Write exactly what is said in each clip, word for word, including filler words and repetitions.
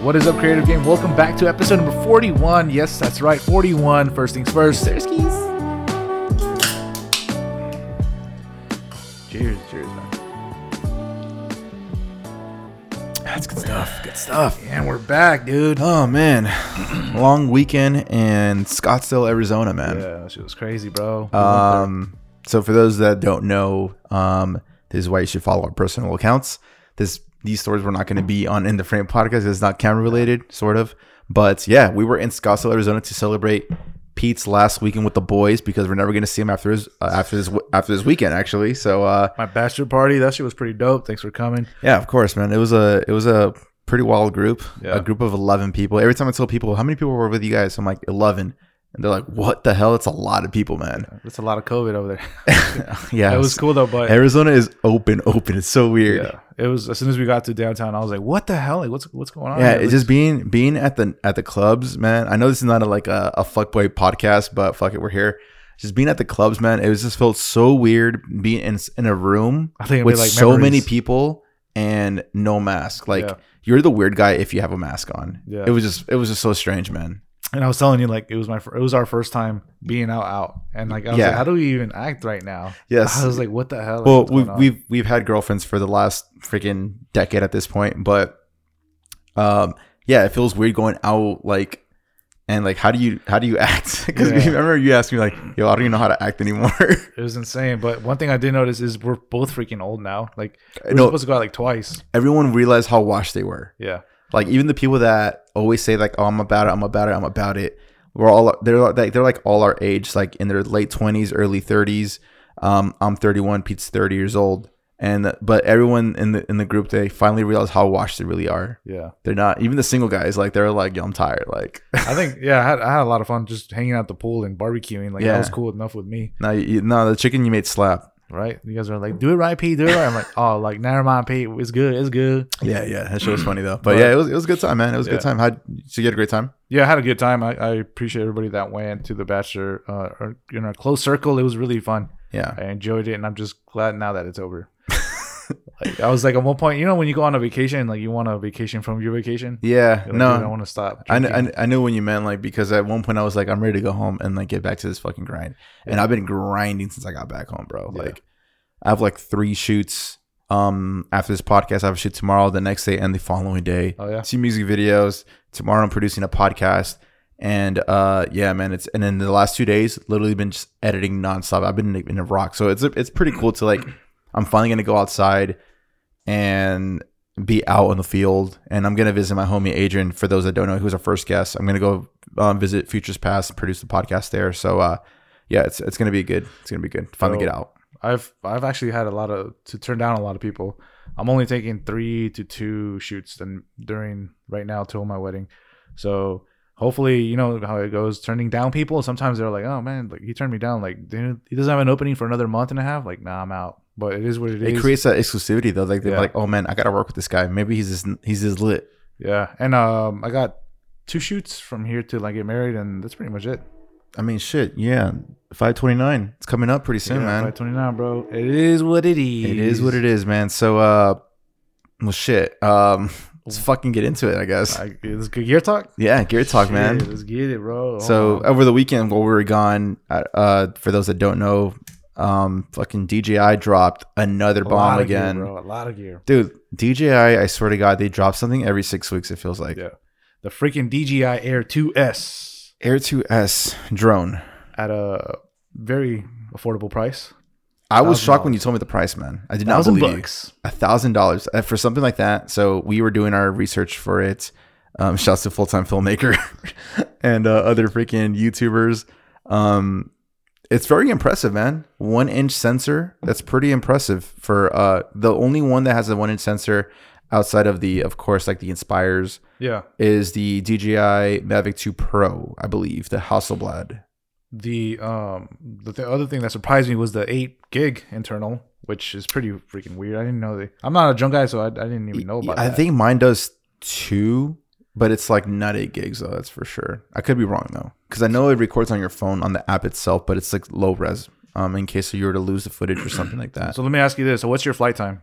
What is up, Creative Game? Welcome back to episode number forty-one. Yes, that's right, forty-one. First things first. Cheers, cheers, cheers, man. That's good stuff. Good stuff. And we're back, dude. Oh man, long weekend in Scottsdale, Arizona, man. Yeah, that shit was crazy, bro. Um, so for those that don't know, um, this is why you should follow our personal accounts. This. These stories were not going to be on In the Frame podcast. It's not camera related, sort of. But yeah, we were in Scottsdale, Arizona to celebrate Pete's last weekend with the boys because we're never going to see him after his, uh, after this after this weekend, actually. So uh, my bachelor party, that shit was pretty dope. Thanks for coming. Yeah, of course, man. It was a it was a pretty wild group. Yeah. A group of eleven people. Every time I tell people how many people were with you guys, I'm like eleven. And they're like, what the hell? It's a lot of people, man. It's a lot of COVID over there. Yeah. It was cool, though. But Arizona is open, open. It's so weird. Yeah. It was, as soon as we got to downtown, I was like, what the hell? Like, what's what's going on? Yeah. It's just being being at the at the clubs, man. I know this is not a, like a, a fuckboy podcast, but fuck it. We're here. Just being at the clubs, man. It was just felt so weird being in, in a room I think with like so memories. Many people and no mask. Like, yeah. You're the weird guy if you have a mask on. Yeah. It was just, it was just so strange, man. And I was telling you, like, it was my it was our first time being out, out, and like I was yeah. like, how do we even act right now? Yes, I was like, what the hell? Well, we've on? we've we've had girlfriends for the last freaking decade at this point, but um, yeah, it feels weird going out, like, and like, how do you how do you act? Because yeah. remember you asked me like, yo, I don't even know how to act anymore. It was insane. But one thing I did notice is we're both freaking old now. Like, we we're no, supposed to go out like twice. Everyone realized how washed they were. Yeah. Like, even the people that always say, like, oh, I'm about it, I'm about it, I'm about it. We're all, they're, they're like all our age, like in their late twenties, early thirties. Um, I'm thirty-one, Pete's thirty years old. And, but everyone in the in the group, they finally realize how washed they really are. Yeah. They're not, even the single guys, like, they're like, yo, I'm tired. Like, I think, yeah, I had, I had a lot of fun just hanging out at the pool and barbecuing. Like, yeah. That was cool enough with me. No, you, no, the chicken you made slap. Right, you guys are like, do it right, Pete, do it right. I'm like, oh, like, never mind, Pete, it's good, it's good. Yeah, yeah, that shit was funny though. But, but yeah, it was it was a good time, man. It was yeah. a good time. How'd, did you get a great time? Yeah, I had a good time. I, I appreciate everybody that went to the bachelor uh, or in our close circle. It was really fun. Yeah, I enjoyed it, and I'm just glad now that it's over. Like, I was like, at one point, you know, when you go on a vacation, like, you want a vacation from your vacation. Yeah, like, no, I don't want to stop. I, kn- I knew when you meant, like, because at one point I was like, I'm ready to go home and like get back to this fucking grind. Yeah. And I've been grinding since I got back home, bro. Yeah. Like, I have like three shoots. Um, after this podcast, I have a shoot tomorrow, the next day, and the following day. Oh yeah, two music videos tomorrow. I'm producing a podcast, and uh, yeah, man, it's and then the last two days, literally been just editing nonstop. I've been in a rock, so it's it's pretty cool to like. I'm finally going to go outside and be out in the field. And I'm going to visit my homie, Adrian, for those that don't know, who's our first guest. I'm going to go um, visit Futures Past and produce the podcast there. So, uh, yeah, it's it's going to be good. It's going to be good. Finally so get out. I've I've actually had a lot of to turn down a lot of people. I'm only taking three to two shoots then during right now till my wedding. So hopefully, you know how it goes, turning down people. Sometimes they're like, oh, man, like, he turned me down. Like, dude, he doesn't have an opening for another month and a half. Like, nah, I'm out. But it is what it, it is. It creates that exclusivity though. Like they're yeah. like, oh man, I gotta work with this guy. Maybe he's just he's just lit. Yeah, and um, I got two shoots from here to like get married, and that's pretty much it. I mean, shit, yeah, five twenty nine. It's coming up pretty soon, yeah, man. Five twenty nine, bro. It is what it is. It is what it is, man. So, uh, well, shit. Um, let's fucking get into it, I guess. Uh, it's good gear talk. Yeah, gear talk, shit, man. Let's get it, bro. Oh, so man. Over the weekend while we were gone, uh, for those that don't know. Um, fucking D J I dropped another bomb again. Gear, bro. A lot of gear, dude. D J I, I swear to God, they drop something every six weeks. It feels like. Yeah, the freaking D J I Air two S, Air two S drone at a very affordable price. I was shocked when you told me the price, man. I did not believe you. A thousand dollars for something like that. So we were doing our research for it. Um, shouts to Full Time Filmmaker and uh, other freaking YouTubers. Um. It's very impressive, man. One inch sensor. That's pretty impressive for uh, the only one that has a one inch sensor outside of the, of course, like the Inspires. Yeah. Is the D J I Mavic two Pro, I believe, the Hasselblad. The um, the, the other thing that surprised me was the eight gig internal, which is pretty freaking weird. I didn't know they. I'm not a drone guy, so I, I didn't even know about. I that. I think mine does two, but it's like not eight gigs though. That's for sure. I could be wrong though. Because I know it records on your phone on the app itself, but it's like low res um, in case you were to lose the footage or something like that. So let me ask you this. So what's your flight time?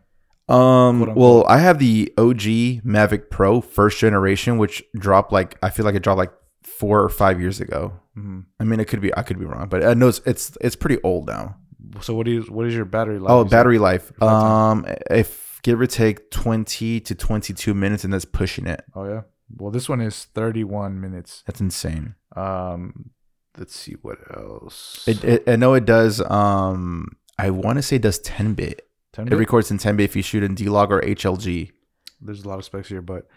Um, well, I have the O G Mavic Pro first generation, which dropped like, I feel like it dropped like four or five years ago. Mm-hmm. I mean, it could be, I could be wrong, but I know it's, it's, it's pretty old now. So what do you, what is your battery life? Oh, battery life. Um, if give or take twenty to twenty-two minutes, and that's pushing it. Oh yeah. Well, this one is thirty-one minutes. That's insane. Um, let's see what else. It, it, I know it does. Um, I want to say it does ten bit. ten bit? It records in ten bit if you shoot in D-Log or H L G. There's a lot of specs here, but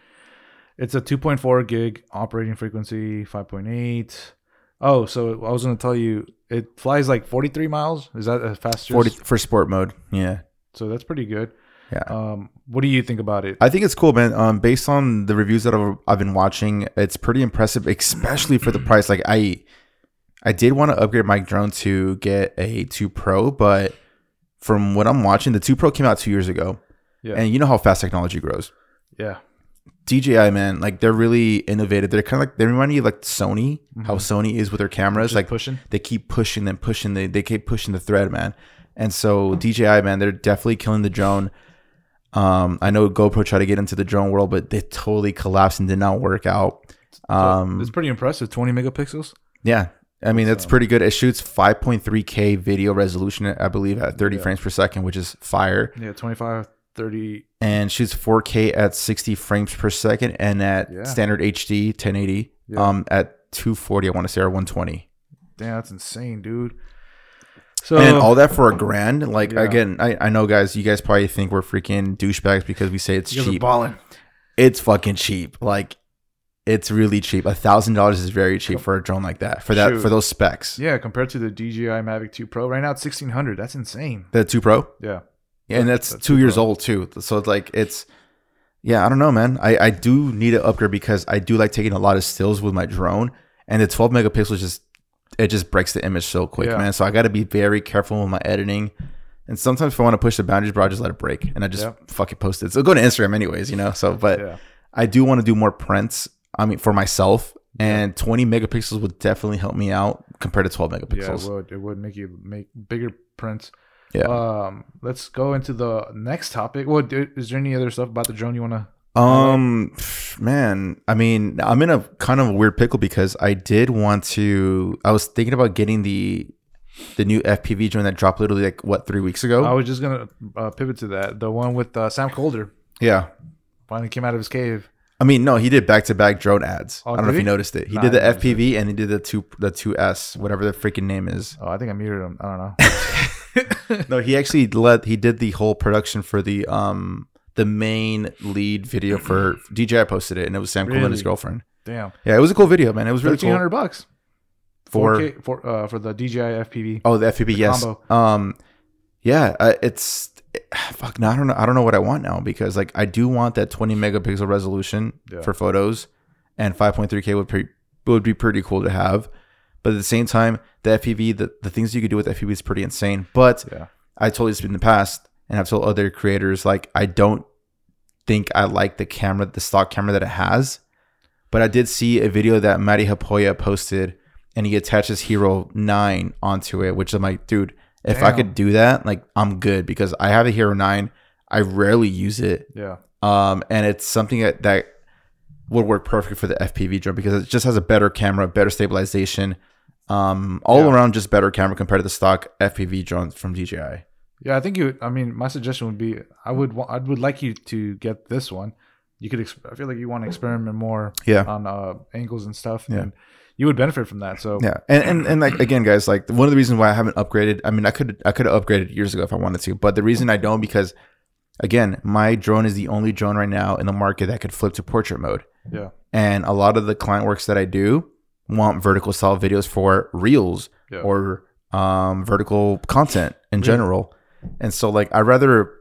it's a two point four gig operating frequency, five point eight. Oh, so I was going to tell you, it flies like forty-three miles. Is that a fast? forty for sport mode? Yeah. So that's pretty good. Yeah. Um, what do you think about it? I think it's cool, man. Um, based on the reviews that I've, I've been watching, it's pretty impressive, especially for the price. Like I, I did want to upgrade my drone to get a two Pro, but from what I'm watching, the two Pro came out two years ago. Yeah. And you know how fast technology grows. Yeah. D J I, man, like they're really innovative. They're kind of like, they remind me of like Sony, mm-hmm. how Sony is with their cameras. Just like pushing. They keep pushing and pushing. They, they keep pushing the thread, man. And so D J I, man, they're definitely killing the drone. Um, I know GoPro tried to get into the drone world, but they totally collapsed and did not work out. Um, it's pretty impressive. twenty megapixels. Yeah. I mean, that's so pretty good. It shoots five point three K video resolution, I believe, at thirty yeah. frames per second, which is fire. Yeah, twenty-five, thirty. And shoots four K at sixty frames per second and at yeah. standard H D, ten eighty, yeah. um, at two forty, I want to say, or one twenty. Damn, that's insane, dude. So, and all that for a grand. Like, yeah. again, I, I know, guys, you guys probably think we're freaking douchebags because we say it's you cheap. It's fucking cheap. Like, it's really cheap. A thousand dollars is very cheap for a drone like that. For that, Shoot. for those specs. Yeah, compared to the D J I Mavic two Pro, right now it's sixteen hundred. That's insane. The two Pro. Yeah, yeah, and that's, that's two years old too. So it's like it's, yeah, I don't know, man. I, I do need an upgrade because I do like taking a lot of stills with my drone, and the twelve megapixels just it just breaks the image so quick, yeah. man. So I got to be very careful with my editing. And sometimes if I want to push the boundaries, bro, I just let it break, and I just yeah. fucking post it. So go to Instagram anyways, you know. So, but yeah. I do want to do more prints. I mean, for myself, and twenty megapixels would definitely help me out compared to twelve megapixels. Yeah, it would. It would make you make bigger prints. Yeah. Um. Let's go into the next topic. Well, is there any other stuff about the drone you want to? Um, man, I mean, I'm in a kind of a weird pickle because I did want to. I was thinking about getting the the new F P V drone that dropped literally like what three weeks ago. I was just gonna uh, pivot to that. The one with uh, Sam Kolder. Yeah. Finally came out of his cave. I mean, no, he did back-to-back drone ads. Oh, I don't know if you noticed it. He nah, did the F P V and he did the two, the two S, whatever the freaking name is. Oh, I think I muted him. I don't know. No, he actually led. He did the whole production for the um the main lead video for D J I posted it, and it was Sam really? Kolder and his girlfriend. Damn. Yeah, it was a cool video, man. It was really cool. Thirteen hundred bucks for four K, for uh, for the D J I F P V. Oh, the F P V, the yes. Combo. Um, yeah, uh, it's. Fuck no, I don't know. I don't know what I want now because like I do want that twenty megapixel resolution yeah. for photos, and five point three K would pre- would be pretty cool to have. But at the same time, the F P V, the, the things you could do with F P V is pretty insane. But yeah. I told this in the past, and I've told other creators like I don't think I like the camera, the stock camera that it has. But I did see a video that Maddie Hapoya posted, and he attaches Hero nine onto it, which I'm like, dude. If Damn. I could do that, like I'm good because I have a Hero nine. I rarely use it. Yeah. Um, and it's something that, that would work perfect for the F P V drone because it just has a better camera, better stabilization, um, all yeah. around just better camera compared to the stock F P V drones from D J I. Yeah, I think you. I mean, my suggestion would be I would wa- I would like you to get this one. You could. Exp- I feel like you want to experiment more. Yeah. On uh, angles and stuff. Yeah. And, you would benefit from that. So yeah, and, and and like again, guys, like one of the reasons why I haven't upgraded. I mean, I could I could have upgraded years ago if I wanted to, but the reason I don't because, again, my drone is the only drone right now in the market that could flip to portrait mode. Yeah, and a lot of the client works that I do want vertical style videos for reels yeah. or um vertical content in yeah. general, and so like I'd rather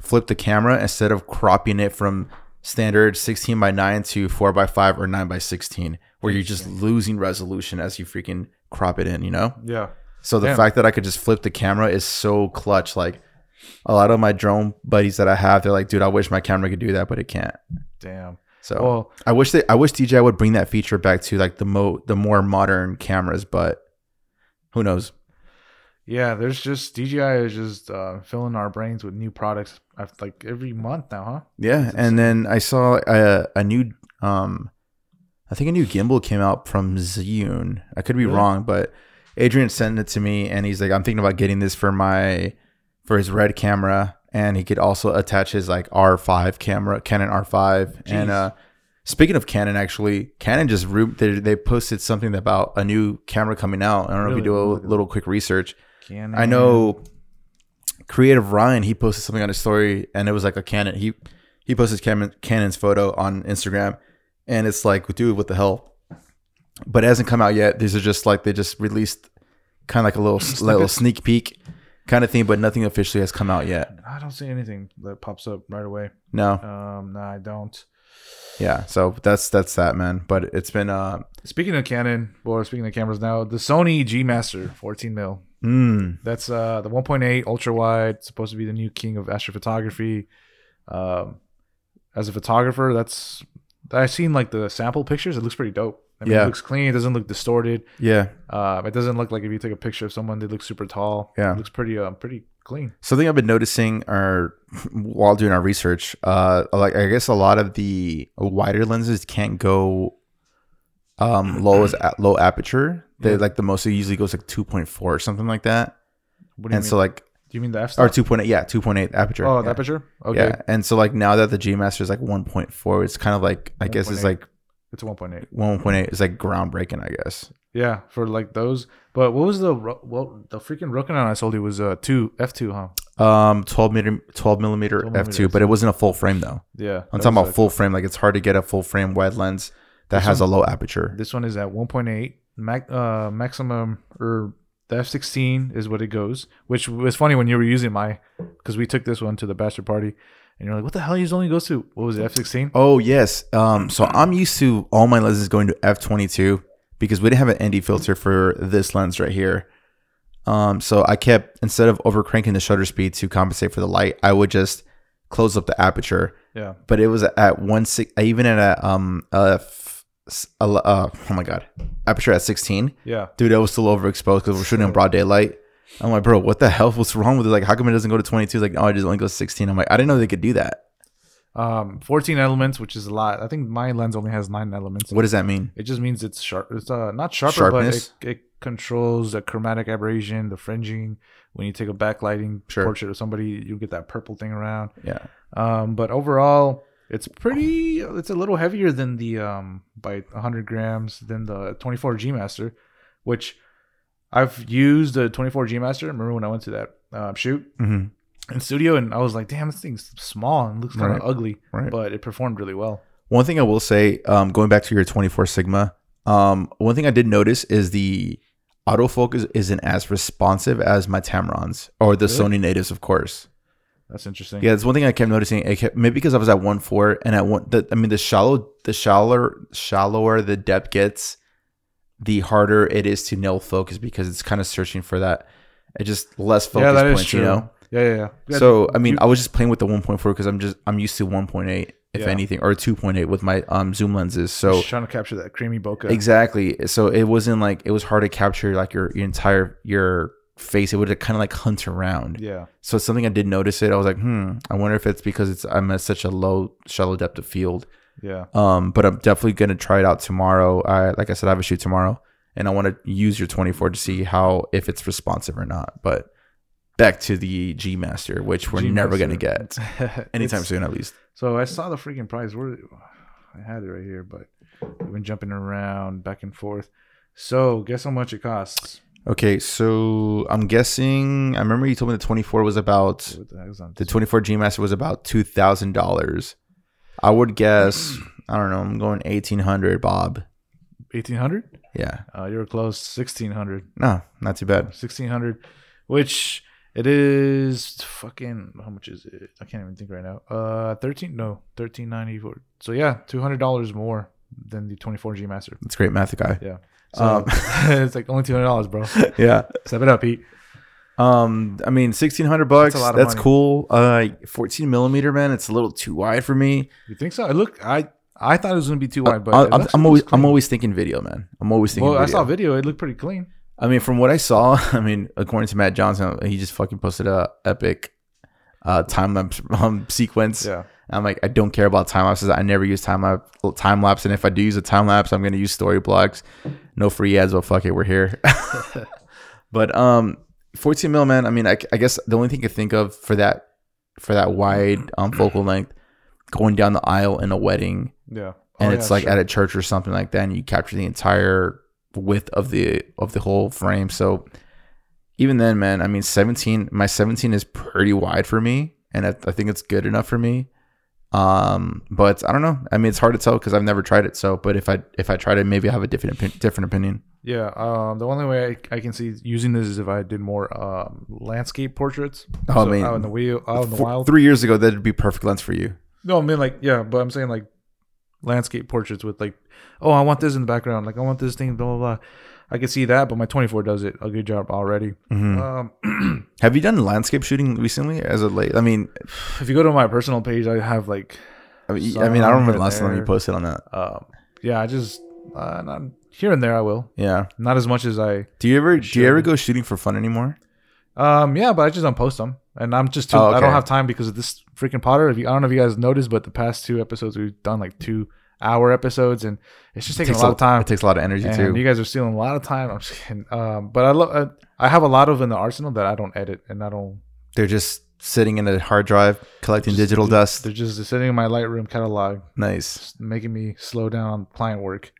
flip the camera instead of cropping it from standard sixteen by nine to four by five or nine by sixteen. Where you're just losing resolution as you freaking crop it in, you know? Yeah. So the Damn. fact that I could just flip the camera is so clutch. Like a lot of my drone buddies that I have, they're like, dude, I wish my camera could do that, but it can't. Damn. So well, I wish they, I wish D J I would bring that feature back to like the mo the more modern cameras, but who knows? yeah, there's just D J I is just uh, filling our brains with new products like every month now, huh? Yeah, and then I saw a, a new, um, I think a new gimbal came out from Zhiyun. I could be really? wrong, but Adrian sent it to me, and he's like, "I'm thinking about getting this for my for his RED camera." And he could also attach his like R five camera, Canon R five. Jeez. And uh, speaking of Canon, actually, Canon just re- they, they posted something about a new camera coming out. I don't really? know if you do a little quick research. Canon. I know Creative Ryan, he posted something on his story, and it was like a Canon. He he posted Canon, Canon's photo on Instagram, and it's like, dude, what the hell? But it hasn't come out yet. These are just like they just released kind of like a little little sneak peek. Kind of thing, but nothing officially has come out yet. I don't see anything that pops up right away. No, um, no, I don't. Yeah, so that's that's that, man. But it's been. Uh, speaking of Canon, or speaking of cameras now, the Sony G Master fourteen mil. Mm. That's uh, the one point eight ultra wide. Supposed to be the new king of astrophotography. Um, as a photographer, that's I've seen like the sample pictures. It looks pretty dope. I mean, yeah. It looks clean. It doesn't look distorted. Yeah. Uh, it doesn't look like if you take a picture of someone, they look super tall. Yeah. It looks pretty um, pretty clean. Something I've been noticing our, while doing our research, uh, like I guess a lot of the wider lenses can't go um, low as low aperture. They yeah. Like the most it usually goes like two point four or something like that. What do you and mean? And so like. Do you mean the f-stop? Or two point eight. Yeah, two point eight aperture. Oh, yeah. The aperture? Okay. Yeah. And so like now that the G Master is like one point four, it's kind of like, I one. guess it's like. It's one point eight. one point eight is like groundbreaking, I guess. Yeah, for like those. But what was the well, the freaking Rokinon I sold you was a two F two, huh? Um, twelve millimeter, twelve millimeter F two, but it wasn't a full frame though. Yeah, I'm talking about like, full frame. Like it's hard to get a full frame wide lens that has one, a low aperture. This one is at one point eight max, uh, maximum or the F sixteen is what it goes. Which was funny when you were using my, because we took this one to the bachelor party. And you're like, what the hell? It only goes to, what was it, F sixteen? Oh, yes. Um, so I'm used to all my lenses going to F twenty-two because we didn't have an N D filter for this lens right here. Um, so I kept, instead of over cranking the shutter speed to compensate for the light, I would just close up the aperture. Yeah. But it was at one six, even at a, um, a, a, uh, oh my God, aperture at sixteen. Yeah. Dude, I was still overexposed because we're shooting in broad daylight. I'm like, bro, what the hell? What's wrong with it? Like, how come it doesn't go to twenty-two? Like, oh, it just only goes to sixteen. I'm like, I didn't know they could do that. Um, fourteen elements, which is a lot. I think my lens only has nine elements. What does that mean? It just means it's sharp. It's uh, not sharper, Sharpness? but it, it controls the chromatic aberration, the fringing. When you take a backlighting sure. portrait of somebody, you get that purple thing around. Yeah. Um, but overall, it's pretty. It's a little heavier than the um by one hundred grams than the twenty-four G Master, which. I've used the twenty-four G Master. Remember when I went to that uh, shoot mm-hmm. in studio, and I was like, "Damn, this thing's small and looks kind of right. ugly," right. but it performed really well. One thing I will say, um, going back to your twenty-four Sigma, um, one thing I did notice is the autofocus isn't as responsive as my Tamrons or the really? Sony natives, of course. That's interesting. Yeah, it's one thing I kept noticing. It kept, maybe because I was at one point four, and at one, the, I mean, the shallow, the shallower, shallower the depth gets. The harder it is to nail focus because it's kind of searching for that. It just less focus yeah, points, you know? Yeah, yeah, yeah. So, I mean, you, I was just playing with the one point four because I'm just, I'm used to one point eight, if yeah. anything, or two point eight with my um zoom lenses. So, just trying to capture that creamy bokeh. Exactly. So, it wasn't like, it was hard to capture like your, your entire, your face. It would kind of like hunt around. Yeah. So, it's something I did notice it. I was like, hmm, I wonder if it's because it's, I'm at such a low, shallow depth of field. Yeah. Um, but I'm definitely gonna try it out tomorrow. I like I said, I have a shoot tomorrow, and I want to use your twenty-four to see how if it's responsive or not. But back to the G Master, which we're G never Master. gonna get anytime soon, at least. So I saw the freaking price. Where I had it right here, but we've been jumping around back and forth. So guess how much it costs. Okay, so I'm guessing. I remember you told me the twenty-four was about the, the twenty-four G Master was about two thousand dollars. I would guess, I don't know, I'm going eighteen hundred, Bob. eighteen hundred? Yeah. Uh, you were close, sixteen hundred. No, not too bad. sixteen hundred, which it is fucking, how much is it? I can't even think right now. Uh, thirteen, no, thirteen ninety-four. So yeah, two hundred dollars more than the twenty-four G Master. That's great math, guy. Yeah. So um, it's like only two hundred dollars, bro. Yeah. Step it up, Pete. Um, I mean, sixteen hundred bucks. That's, that's cool. Uh, fourteen millimeter, man. It's a little too wide for me. You think so? Look, I I thought it was gonna be too wide, but I, I'm, I'm always I'm always thinking video, man. I'm always thinking. Well, video. I saw video. It looked pretty clean. I mean, from what I saw, I mean, according to Matt Johnson, he just fucking posted a epic uh, time lapse um, sequence. Yeah. I'm like, I don't care about time lapses. I never use time lapse, time lapse, and if I do use a time lapse, I'm gonna use story blocks. No free ads, but fuck it, we're here. But um, fourteen mil, man. I mean, I, I guess the only thing I could think of for that for that wide um focal length, going down the aisle in a wedding. Yeah. Oh, and it's yeah, like sure. at a church or something like that, and you capture the entire width of the of the whole frame. So even then, man, I mean, seventeen, my seventeen is pretty wide for me, and I, I think it's good enough for me. Um, but I don't know. I mean, it's hard to tell because I've never tried it. So, but if I if I tried it, maybe I have a different opi- different opinion. Yeah. Um, the only way I, I can see using this is if I did more um landscape portraits. Oh, so I mean, out in the wheel, out in the wild. Three years ago, that'd be perfect lens for you. No, I mean, like, yeah, but I'm saying like. Landscape portraits with like, oh, I want this in the background, like I want this thing, blah blah blah. I can see that, but my twenty-four does it a good job already. Mm-hmm. Um, have you done landscape shooting recently? As of late, I mean, if you go to my personal page, I have like. I mean, I, mean, I don't remember the last there. time you posted on that. Um, yeah, I just uh, not, here and there I will. Yeah, not as much as I. Do you ever should. do you ever go shooting for fun anymore? Um, yeah, but I just don't post them, and I'm just too, oh, okay. I don't have time because of this freaking Potter. If you, I don't know if you guys noticed, but the past two episodes we've done like two hour episodes, and it's just taking it a lot a, of time. It takes a lot of energy and too. You guys are stealing a lot of time. I'm just kidding. Um, but I love. Uh, I have a lot of in the arsenal that I don't edit, and I don't. They're just sitting in a hard drive collecting just, digital they're, dust. They're just sitting in my Lightroom catalog. Nice, making me slow down on client work.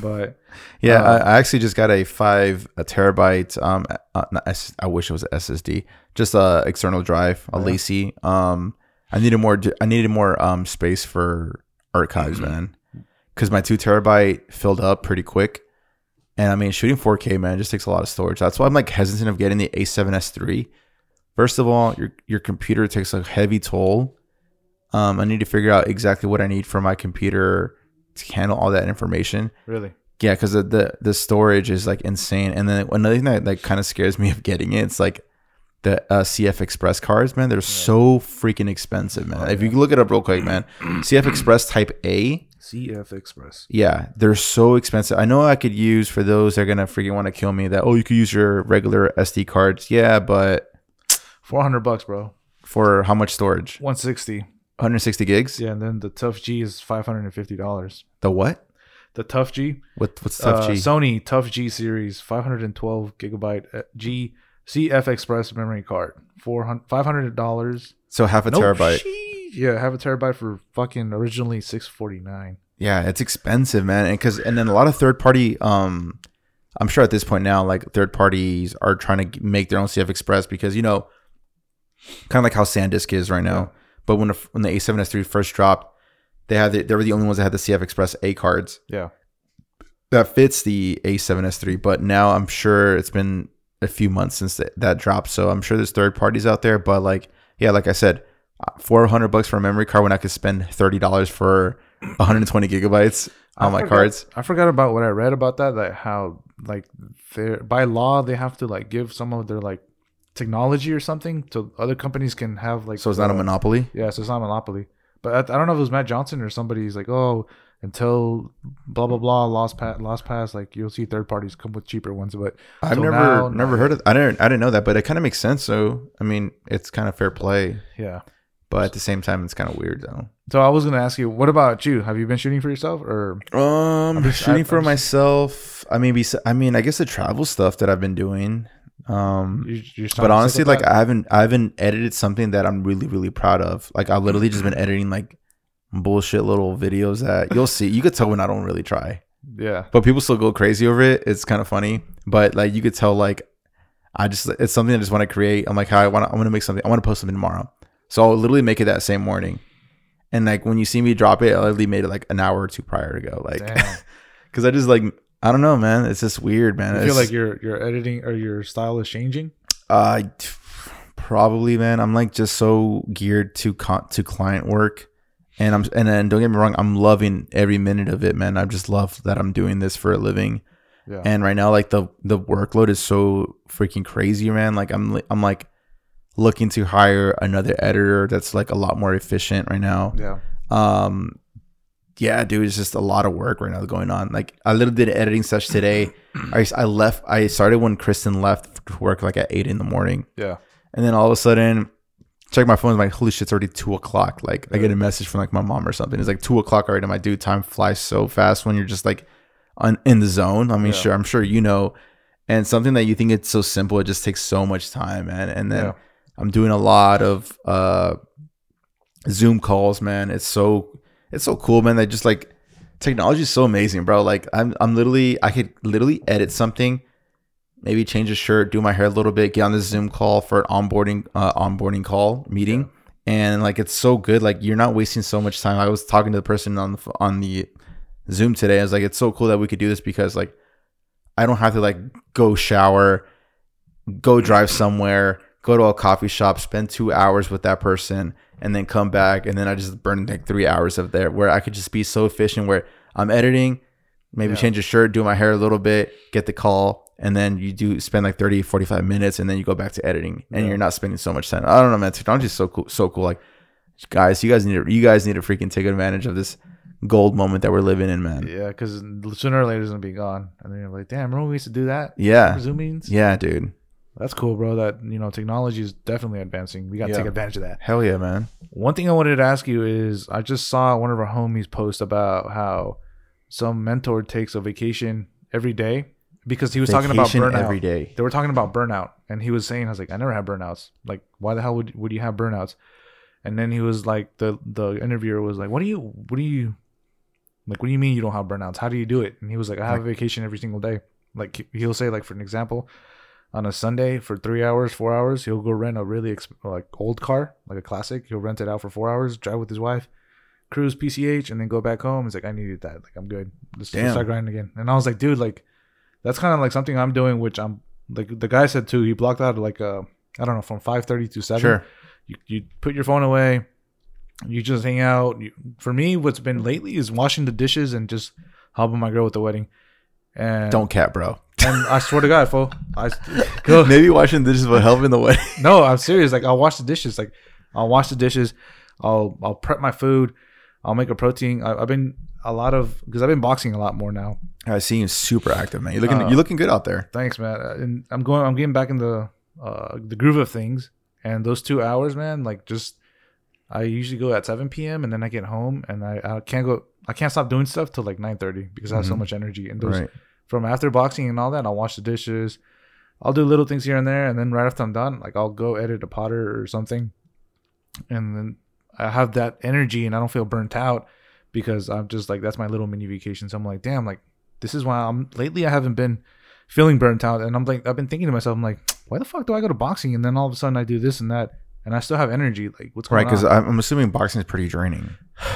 But yeah, uh, I actually just got a five a terabyte. Um, uh, S- I wish it was S S D, just a external drive, a yeah. Lacie. Um, I needed more. I needed more um space for archives, mm-hmm. man, because my two terabyte filled up pretty quick. And I mean, shooting four K, man, it just takes a lot of storage. That's why I'm like hesitant of getting the A seven S three. First of all, your your computer takes a heavy toll. Um, I need to figure out exactly what I need for my computer. Handle all that information, really. Yeah, because the, the the storage is like insane. And then another thing that like kind of scares me of getting it, it's like the uh, C F Express cards, man. They're yeah. so freaking expensive, man. Oh, if yeah. you look it up real quick, man, C F Express Type A, C F Express, yeah, they're so expensive. I know I could use for those. They're gonna freaking want to kill me. That oh, you could use your regular S D cards, yeah, but four hundred bucks, bro. For how much storage? One sixty. one hundred sixty gigs. Yeah, and then the Tough G is five hundred fifty dollars. The what? The Tough G. What? What's Tough uh, G? Sony Tough G series five hundred twelve gigabyte G C F Express memory card. four hundred, five hundred dollars. So half a nope. terabyte. She- yeah, half a terabyte for fucking originally six forty-nine. Yeah, it's expensive, man. And cause and then a lot of third party. Um, I'm sure at this point now, like third parties are trying to make their own C F Express because you know, kind of like how SanDisk is right now. Yeah. But when the, when the A seven S three first dropped, they had the, they were the only ones that had the C F Express A cards. Yeah, that fits the A seven S three. But now I'm sure it's been a few months since that, that dropped, so I'm sure there's third parties out there. But like, yeah, like I said, four hundred bucks for a memory card when I could spend thirty dollars for one hundred twenty gigabytes on I my forgot, cards. I forgot about what I read about that. That how like by law they have to like give some of their like. Technology or something so other companies can have like so it's not uh, a monopoly yeah so it's not a monopoly but I, I don't know if it was Matt Johnson or somebody's like oh until blah blah blah lost pass lost pass like you'll see third parties come with cheaper ones but I've never now, never heard of I didn't I didn't know that but it kind of makes sense so I mean it's kind of fair play yeah but at the same time it's kind of weird though so I was gonna ask you what about you have you been shooting for yourself or um just, shooting I, for I'm myself just... I mean I mean I guess the travel stuff that I've been doing um you're, you're but honestly like that? i haven't i haven't edited something that I'm really really proud of like I've literally just been editing like bullshit little videos that you'll see you could tell when I don't really try yeah but people still go crazy over it it's kind of funny but like you could tell like I just it's something I just want to create I'm like how I want to I want to make something I want to post something tomorrow so I'll literally make it that same morning and like when you see me drop it I literally made it like an hour or two prior ago like because I just like I don't know, man. It's just weird, man. You feel it's, like your your editing or your style is changing? Uh, probably, man. I'm like just so geared to con- to client work, and I'm and then don't get me wrong, I'm loving every minute of it, man. I just love that I'm doing this for a living, yeah. And right now, like the the workload is so freaking crazy, man. Like I'm I'm like looking to hire another editor that's like a lot more efficient right now. Yeah. Um. yeah, dude, it's just a lot of work right now going on. Like a little bit of editing such today. I, I left. I started when Kristen left to work like at eight in the morning. Yeah. And then all of a sudden, check my phone. I'm like, holy shit, it's already two o'clock. Like I get a message from like my mom or something. It's like two o'clock already. I'm like, dude, time flies so fast when you're just like on, in the zone. I mean, yeah. sure, I'm sure you know. And something that you think it's so simple, it just takes so much time, man. And then yeah. I'm doing a lot of uh, Zoom calls, man. It's so. It's so cool, man. That just like technology is so amazing, bro. Like I'm, I'm literally, I could literally edit something, maybe change a shirt, do my hair a little bit, get on this Zoom call for an onboarding, uh, onboarding call meeting, yeah. and like it's so good. Like you're not wasting so much time. I was talking to the person on the on the Zoom today. I was like, it's so cool that we could do this because like I don't have to like go shower, go drive somewhere, go to a coffee shop, spend two hours with that person. And then come back, and then I just burn like three hours of there where I could just be so efficient. Where I'm editing, maybe yeah. change a shirt, do my hair a little bit, get the call, and then you do spend like thirty, forty-five minutes, and then you go back to editing, and yeah. you're not spending so much time. I don't know, man. Technology is so cool, so cool. Like, guys, you guys need to, you guys need to freaking take advantage of this gold moment that we're living in, man. Yeah, because sooner or later it's gonna be gone, and then you're like, damn, remember we used to do that? Yeah, Zoom meetings. Yeah, dude. That's cool, bro. That, you know, technology is definitely advancing. We got to yeah. take advantage of that. Hell yeah, man. One thing I wanted to ask you is I just saw one of our homies post about how some mentor takes a vacation every day because he was vacation talking about burnout. Every day. They were talking about burnout. And he was saying, I was like, I never had burnouts. Like, why the hell would, would you have burnouts? And then he was like, the, the interviewer was like, what do you, what do you, like, what do you mean you don't have burnouts? How do you do it? And he was like, I have a vacation every single day. Like, he'll say, like, for an example, on a Sunday for three hours, four hours, he'll go rent a really exp- like old car, like a classic. He'll rent it out for four hours, drive with his wife, cruise P C H, and then go back home. He's like, I needed that. Like, I'm good. Let's start grinding again. And I was like, dude, like, that's kind of like something I'm doing, which I'm like, the guy said too, he blocked out like, uh, I don't know, from five thirty to seven. Sure. You, you put your phone away. You just hang out. You, for me, what's been lately is washing the dishes and just helping my girl with the wedding. And don't cat, bro. And I swear to God, fool. I maybe washing the dishes will help in the way. No, I'm serious. Like, I'll wash the dishes. Like, I'll wash the dishes. I'll I'll prep my food. I'll make a protein. I, I've been a lot of because I've been boxing a lot more now. I see you super active, man. You're looking uh, you're looking good out there. Thanks, man. And I'm going. I'm getting back in the uh, the groove of things. And those two hours, man. Like, just I usually go at seven p.m. and then I get home and I, I can't go. I can't stop doing stuff till like nine thirty because I have mm-hmm. so much energy and those. Right. From after boxing and all that, I'll wash the dishes. I'll do little things here and there. And then right after I'm done, like I'll go edit a Potter or something. And then I have that energy and I don't feel burnt out because I'm just like, that's my little mini vacation. So I'm like, damn, like this is why I'm lately I haven't been feeling burnt out. And I'm like, I've been thinking to myself, I'm like, why the fuck do I go to boxing? And then all of a sudden I do this and that. And I still have energy. Like, what's going on? Right, because I'm assuming boxing is pretty draining.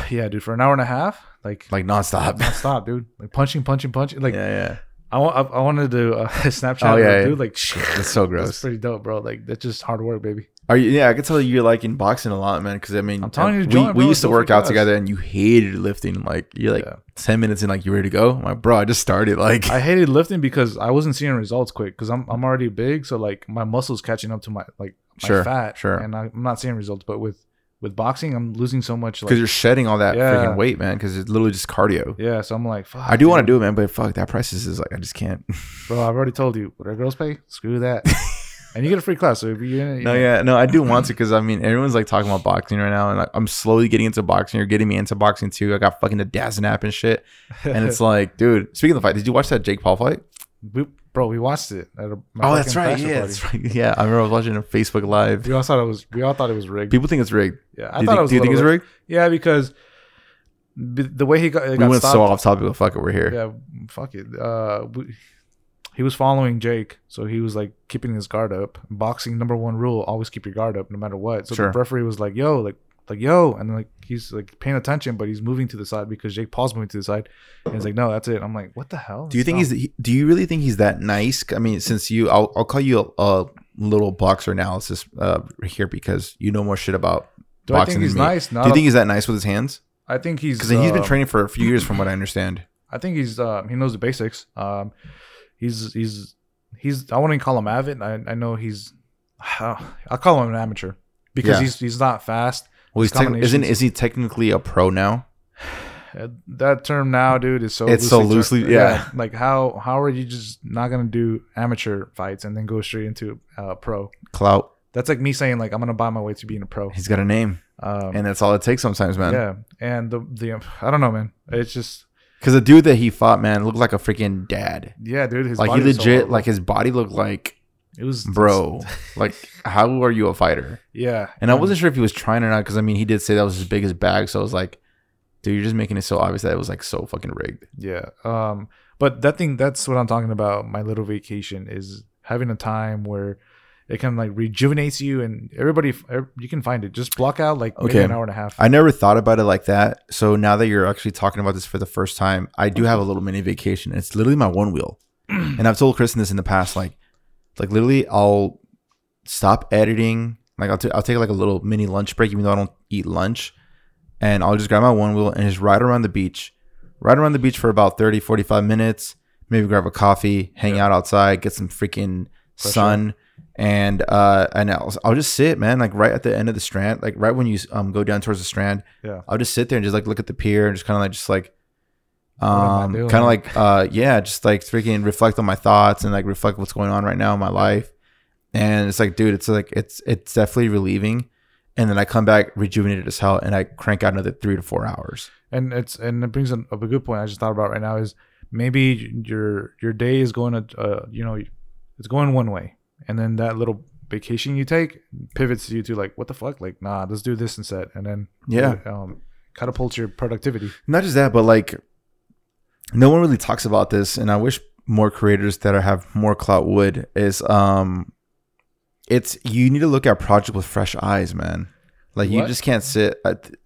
Yeah, dude. For an hour and a half, like, like nonstop, nonstop, dude. Like punching, punching, punching. Like, yeah, yeah. I want, I, I wanted to do a Snapchat, oh, yeah, yeah. dude. Like, that's so gross. That's pretty dope, bro. Like, that's just hard work, baby. Are you? Yeah, I can tell you you're liking boxing a lot, man. Because I mean, I'm telling you, John, we, bro, we used to work out together, and you hated lifting. Like, you're like yeah. ten minutes in, like you ready to go. I'm like, bro, I just started. Like, I hated lifting because I wasn't seeing results quick. Because I'm, I'm already big, so like my muscles catching up to my like. My sure, fat, sure, and I'm not seeing results, but with with boxing, I'm losing so much because like, you're shedding all that yeah. freaking weight, man. Because it's literally just cardio. Yeah, so I'm like, fuck, I do want to do it, man, but fuck, that price is like I just can't. Bro, I've already told you, what our girls pay, screw that. And you get a free class, so if you're gonna, you no, know. yeah, no, I do want to because I mean, everyone's like talking about boxing right now, and like, I'm slowly getting into boxing. You're getting me into boxing too. I got fucking the Dazn app and shit, and it's like, dude. Speaking of the fight, did you watch that Jake Paul fight? Boop. Bro, we watched it. At a, oh, that's right. Yeah, that's right. Yeah, I remember I was watching a Facebook Live. We all thought it was. We all thought it was rigged. People think it's rigged. Yeah, I do thought think, it was. Do you think it's rigged? Yeah, because the way he got, it we got went stopped, so off topic. But fuck it, we're here. Yeah, fuck it. Uh, we, he was following Jake, so he was like keeping his guard up. Boxing number one rule: always keep your guard up, no matter what. So sure. The referee was like, "Yo, like, like, yo," and like he's like paying attention, but he's moving to the side because Jake Paul's moving to the side. And he's like, no, that's it. I'm like, what the hell? Do you think he's? Do you really think he's that nice? I mean, since you, I'll, I'll call you a, a little boxer analysis uh, here because you know more shit about do boxing I think he's than me. Nice? Not do you think he's that nice with his hands? I think he's because he's been training for a few years, from what I understand. I think he's uh, he knows the basics. Um, he's he's he's. I wouldn't call him avid. I I know he's. Uh, I'll call him an amateur because yeah. he's he's not fast. Well, he's tec- isn't is he technically a pro now? that term now, dude, is so it's loosely so loosely. Yeah. yeah. Like how how are you just not gonna do amateur fights and then go straight into uh, pro clout? That's like me saying like I'm gonna buy my way to being a pro. He's got a name, um, and that's all it takes sometimes, man. Yeah, and the the I don't know, man. It's just because the dude that he fought, man, looked like a freaking dad. Yeah, dude. His like body he legit, so like his body looked like it was bro. Like how are you a fighter? Yeah, and I wasn't sure if he was trying or not because I mean he did say that was his biggest bag, so I was like, dude, you're just making it so obvious that it was like so fucking rigged. Yeah, um, but that thing, that's what I'm talking about. My little vacation is having a time where it kind of like rejuvenates you, and everybody, you can find it. Just block out like okay. maybe an hour and a half. I never thought about it like that. So now that you're actually talking about this for the first time, I do have a little mini vacation. It's literally my one wheel. And I've told Kristen this in the past, like, like literally I'll stop editing. Like I'll, t- I'll take like a little mini lunch break, even though I don't eat lunch. And I'll just grab my one wheel and just ride around the beach, ride around the beach for about thirty, forty-five minutes, maybe grab a coffee, hang yeah. out outside, get some freaking Pressure. sun. And uh and I'll, I'll just sit, man, like right at the end of the strand, like right when you um go down towards the strand. Yeah, I'll just sit there and just like look at the pier and just kind of like just like um kind of like uh yeah just like freaking reflect on my thoughts and like reflect what's going on right now in my life. And it's like, dude, it's like it's it's definitely relieving. And then I come back rejuvenated as hell and I crank out another three to four hours. And it's and it brings up a good point I just thought about right now is maybe your your day is going to uh you know it's going one way. And then that little vacation you take pivots you to like, what the fuck? Like, nah, let's do this instead. And then yeah, um, catapult your productivity. Not just that, but like, no one really talks about this, and I wish more creators that have more clout would. Is um, it's you need to look at project with fresh eyes, man. Like what? You just can't sit.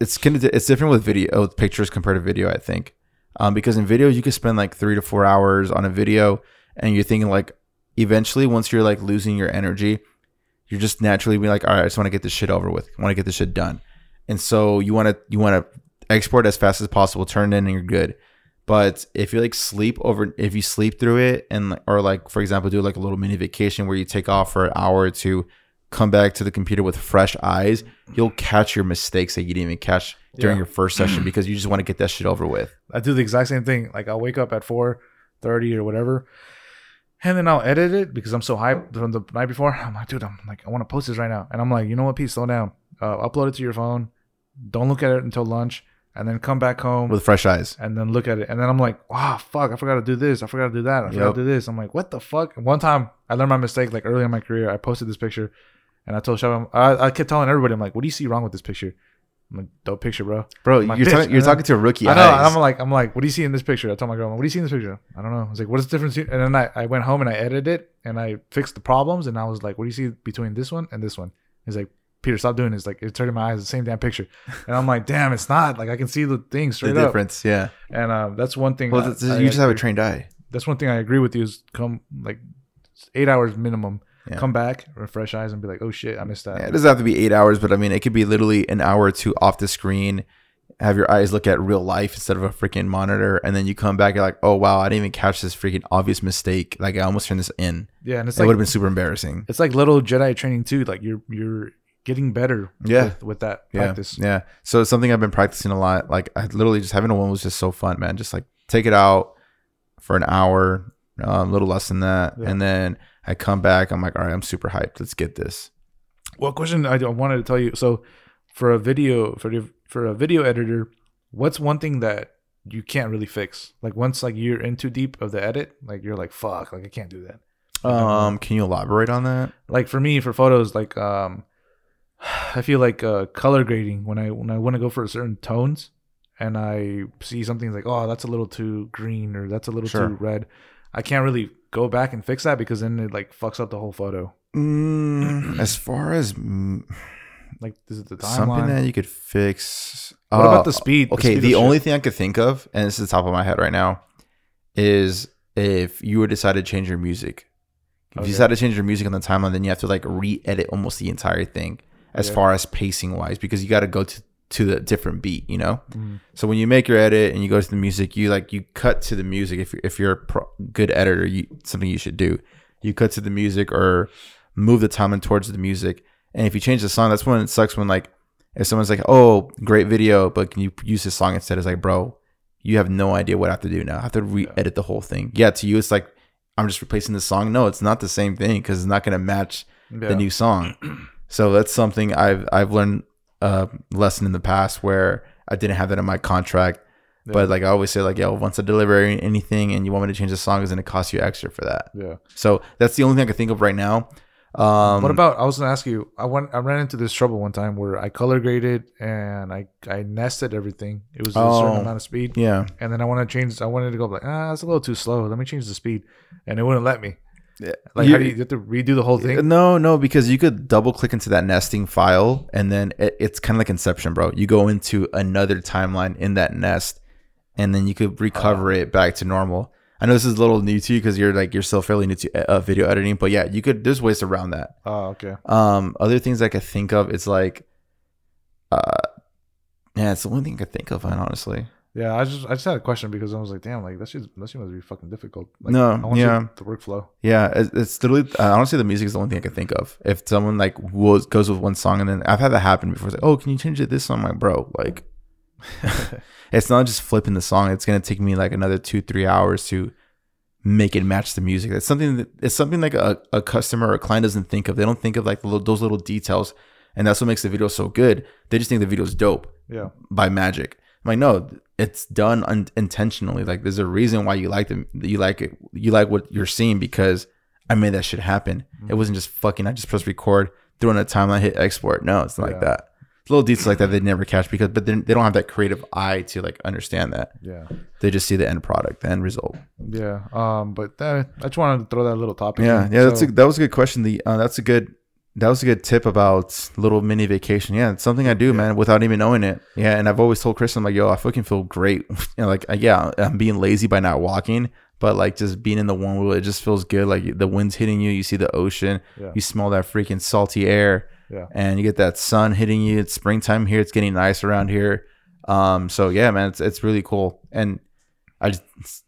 It's kind of it's different with video, with pictures compared to video, I think, um, because in video you can spend like three to four hours on a video, and you're thinking like. Eventually, once you're like losing your energy, you're just naturally being like, all right, I just want to get this shit over with. I want to get this shit done. And so you want to you want to export as fast as possible, turn it in, and you're good. But if you like sleep over, if you sleep through it, and or like for example, do like a little mini vacation where you take off for an hour or two, come back to the computer with fresh eyes, you'll catch your mistakes that you didn't even catch during yeah. your first session because you just want to get that shit over with. I do the exact same thing. Like I'll wake up at four thirty or whatever. And then I'll edit it because I'm so hyped from the night before. I'm like, dude, I'm like, I want to post this right now. And I'm like, you know what, Pete, slow down. Uh, upload it to your phone. Don't look at it until lunch. And then come back home. With fresh eyes. And then look at it. And then I'm like, wow, fuck, I forgot to do this. I forgot to do that. I forgot yep. to do this. I'm like, what the fuck? And one time, I learned my mistake like early in my career. I posted this picture. And I told Shabba, I, I kept telling everybody, I'm like, what do you see wrong with this picture? I'm like, dope picture, bro. Bro, like, you're, talking, you're talking to a rookie. I know. Eyes. I'm like, I'm like, what do you see in this picture? I told my girl, I'm like, what do you see in this picture? I don't know. I was like, what's the difference? And then I, I went home and I edited it and I fixed the problems. And I was like, what do you see between this one and this one? He's like, Peter, stop doing this. Like, it's turning my eyes the same damn picture. And I'm like, damn, it's not. Like, I can see the thing straight up. The difference, up. yeah. And um, that's one thing. Well, I, you I, just I have a trained eye. That's one thing I agree with you is come like eight hours minimum. Yeah. Come back, refresh eyes, and be like, oh shit, I missed that. Yeah, it doesn't have to be eight hours, but I mean, it could be literally an hour or two off the screen. Have your eyes look at real life instead of a freaking monitor. And then you come back, you're like, oh wow, I didn't even catch this freaking obvious mistake. Like I almost turned this in. Yeah, and it's it like, would have been super embarrassing. It's like little Jedi training too. Like you're you're getting better yeah. with, with that yeah. practice. Yeah. So it's something I've been practicing a lot. Like I literally just having a one was just so fun, man. Just like take it out for an hour, um, a little less than that. Yeah. And then I come back. I'm like, all right, I'm super hyped. Let's get this. Well, question I wanted to tell you. So, for a video, for the, for a video editor, what's one thing that you can't really fix? Like once like you're in too deep of the edit, like you're like, fuck, like I can't do that. Um, can you elaborate on that? Like for me, for photos, like um, I feel like uh, color grading when I when I want to go for certain tones, and I see something like, oh, that's a little too green or that's a little sure. too red. I can't really go back and fix that because then it like fucks up the whole photo. Mm, as far as mm, like this is the timeline. Something that you could fix. What uh, about the speed? Okay, the, speed the only shit? thing I could think of, and this is the top of my head right now, is if you were decide to change your music. If okay. you decide to change your music on the timeline, then you have to like re-edit almost the entire thing as yeah. far as pacing wise, because you got to go to to the different beat, you know? Mm. So when you make your edit and you go to the music, you like, you cut to the music. If you're, if you're a pro- good editor, you, something you should do, you cut to the music or move the timeline towards the music. And if you change the song, that's when it sucks when like, if someone's like, oh, great video, but can you use this song instead? It's like, bro, you have no idea what I have to do now. I have to re-edit the whole thing. Yeah, to you, it's like, I'm just replacing the song. No, it's not the same thing because it's not going to match yeah. the new song. So that's something I've I've learned a lesson in the past where I didn't have that in my contract. Yeah. But like I always say, like, yo, once I deliver anything and you want me to change the song, it's going to cost you extra for that. Yeah. So that's the only thing I can think of right now. Um, what about, I was going to ask you, I went, I ran into this trouble one time where I color graded and I, I nested everything. It was a oh, certain amount of speed. Yeah. And then I wanted to change, I wanted to go like, ah, that's a little too slow. Let me change the speed. And it wouldn't let me. Yeah. Like, you, how do you, you have to redo the whole thing? No, no, because you could double click into that nesting file and then it, it's kind of like Inception, bro. You go into another timeline in that nest and then you could recover oh. it back to normal. I know this is a little new to you because you're like you're still fairly new to uh, video editing, but yeah, you could. There's ways around that. Oh, okay. Um, other things I could think of, it's like, uh, yeah, it's the only thing I could think of. Honestly, yeah, I just I just had a question because I was like, damn, like that shit, that shit must be fucking difficult. Like, no, I want yeah, the workflow. Yeah, it's, it's literally uh, honestly the music is the only thing I could think of. If someone like was, goes with one song and then I've had that happen before. It's like, oh, can you change it this song? I'm like, bro, like. It's not just flipping the song. It's gonna take me like another two, three hours to make it match the music. That's something that it's something like a, a customer or a client doesn't think of. They don't think of like the little, those little details, and that's what makes the video so good. They just think the video is dope. Yeah. By magic. I'm like, no, it's done un- intentionally. Like, there's a reason why you like them. You like it. You like what you're seeing because I made that shit happen. Mm-hmm. It wasn't just fucking. I just press record, throw in a timeline, hit export. No, it's not yeah. like that. Little details like that they never catch because, but they don't have that creative eye to like understand that. Yeah, they just see the end product, the end result. Yeah, um, but that, I just wanted to throw that little topic. Yeah, in. yeah, so, that's a, that was a good question. The uh, that's a good that was a good tip about little mini vacation. Yeah, it's something I do, yeah. man, without even knowing it. Yeah, and I've always told Kristen, I'm like, yo, I fucking feel great. you know, like, yeah, I'm being lazy by not walking, but like just being in the one wheel, it just feels good. Like the wind's hitting you, you see the ocean, yeah. you smell that freaking salty air. Yeah, and you get that sun hitting you. It's springtime here. It's getting nice around here. Um, so yeah, man, it's it's really cool. And I just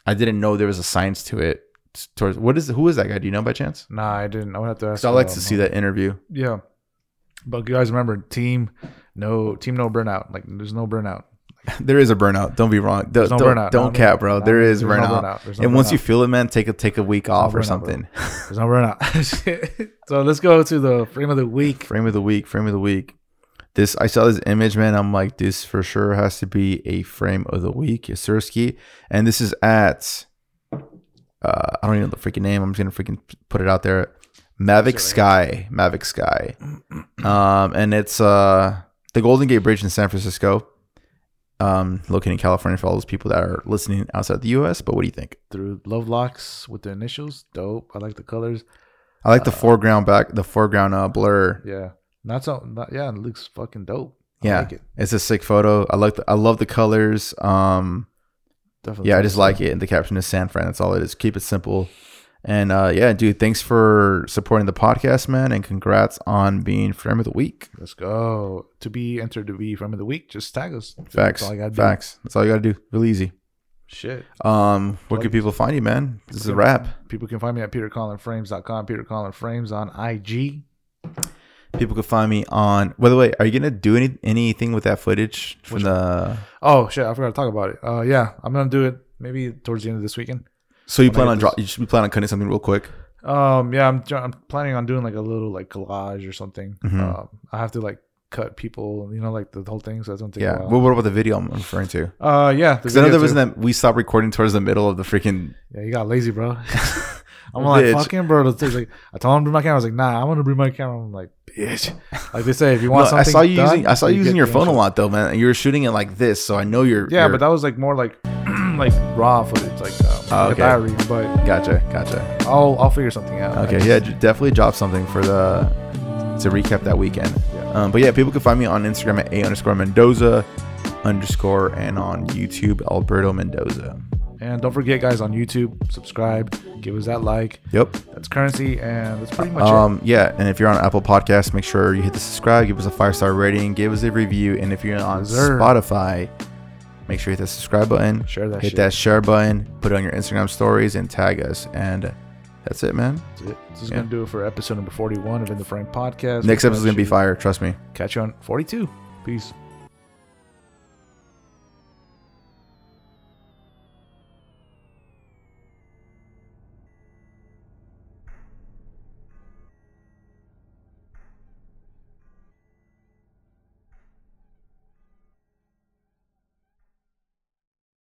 I didn't know there was a science to it. Towards what is who is that guy? Do you know by chance? Nah, I didn't. I would have to ask. So I like to see that interview. Yeah, but you guys remember team no team no burnout. Like there's no burnout. There is a burnout. Don't be wrong. There's don't no burnout. Don't no, cap, bro. No, there is burnout. No burnout. No and burnout. Once you feel it, man, take a take a week there's off no burnout, or something. Bro. There's no burnout. So let's go to the frame of the week. Frame of the week. Frame of the week. This I saw this image, man. I'm like, this for sure has to be a frame of the week, Yasursky. And this is at uh, I don't even know the freaking name. I'm just gonna freaking put it out there. Mavic Sky. Mavic Sky. Um, and it's uh the Golden Gate Bridge in San Francisco. Um, located in California for all those people that are listening outside the U S, but what do you think? Through love locks with the initials, dope. I like the colors. I like uh, the foreground back, the foreground uh, blur. Yeah, not so. Not, yeah, it looks fucking dope. I yeah, like it. It's a sick photo. I like. The, I love the colors. Um, Definitely. Yeah, I just like it. And the caption is San Fran. That's all it is. Keep it simple. And uh, yeah, dude, thanks for supporting the podcast, man, and congrats on being frame of the week. Let's go. To be entered to be frame of the week, just tag us. Facts. That's all you gotta do. Facts. That's all you gotta do. Real easy. Shit. Um, where can people find you, man? This is a wrap. People can find me at peter collin frames dot com, peter collin frames on I G. People can find me on. By the way, are you gonna do any anything with that footage from Which, the? Oh shit! I forgot to talk about it. Uh, yeah, I'm gonna do it maybe towards the end of this weekend. So you when plan on dro- you should be planning on cutting something real quick. Um yeah, I'm I'm planning on doing like a little like collage or something. Mm-hmm. Uh, I have to like cut people, you know, like the whole thing. So that's one thing. Yeah. Well, what about the video I'm referring to? Uh yeah, because I know there was that we stopped recording towards the middle of the freaking. Yeah, you got lazy, bro. I'm like bitch. fucking bro. Like I told him to bring my camera. I was like, nah, I want to bring my camera. I'm like, bitch. Like they say, if you want no, something, I saw you done, using I saw you using your phone a lot though, man. And you were shooting it like this, so I know you're. Yeah, you're, but that was like more like. like raw footage like, um, oh, like okay. a diary but gotcha gotcha I'll I'll figure something out okay yeah d- definitely drop something for the to recap that weekend yeah. um but yeah people can find me on Instagram at a underscore Mendoza underscore and on YouTube Alberto Mendoza and don't forget guys on YouTube subscribe give us that like yep that's currency and that's pretty much um it. Yeah and if you're on Apple Podcasts make sure you hit the subscribe give us a five star rating give us a review and if you're on Deserve. Spotify make sure you hit the subscribe button, share that hit shit. that share button, put it on your Instagram stories, and tag us. And that's it, man. That's it. This is yeah. going to do it for episode number forty-one of In the Frame Podcast. Next episode is going to be fire. Trust me. Catch you on forty-two. Peace.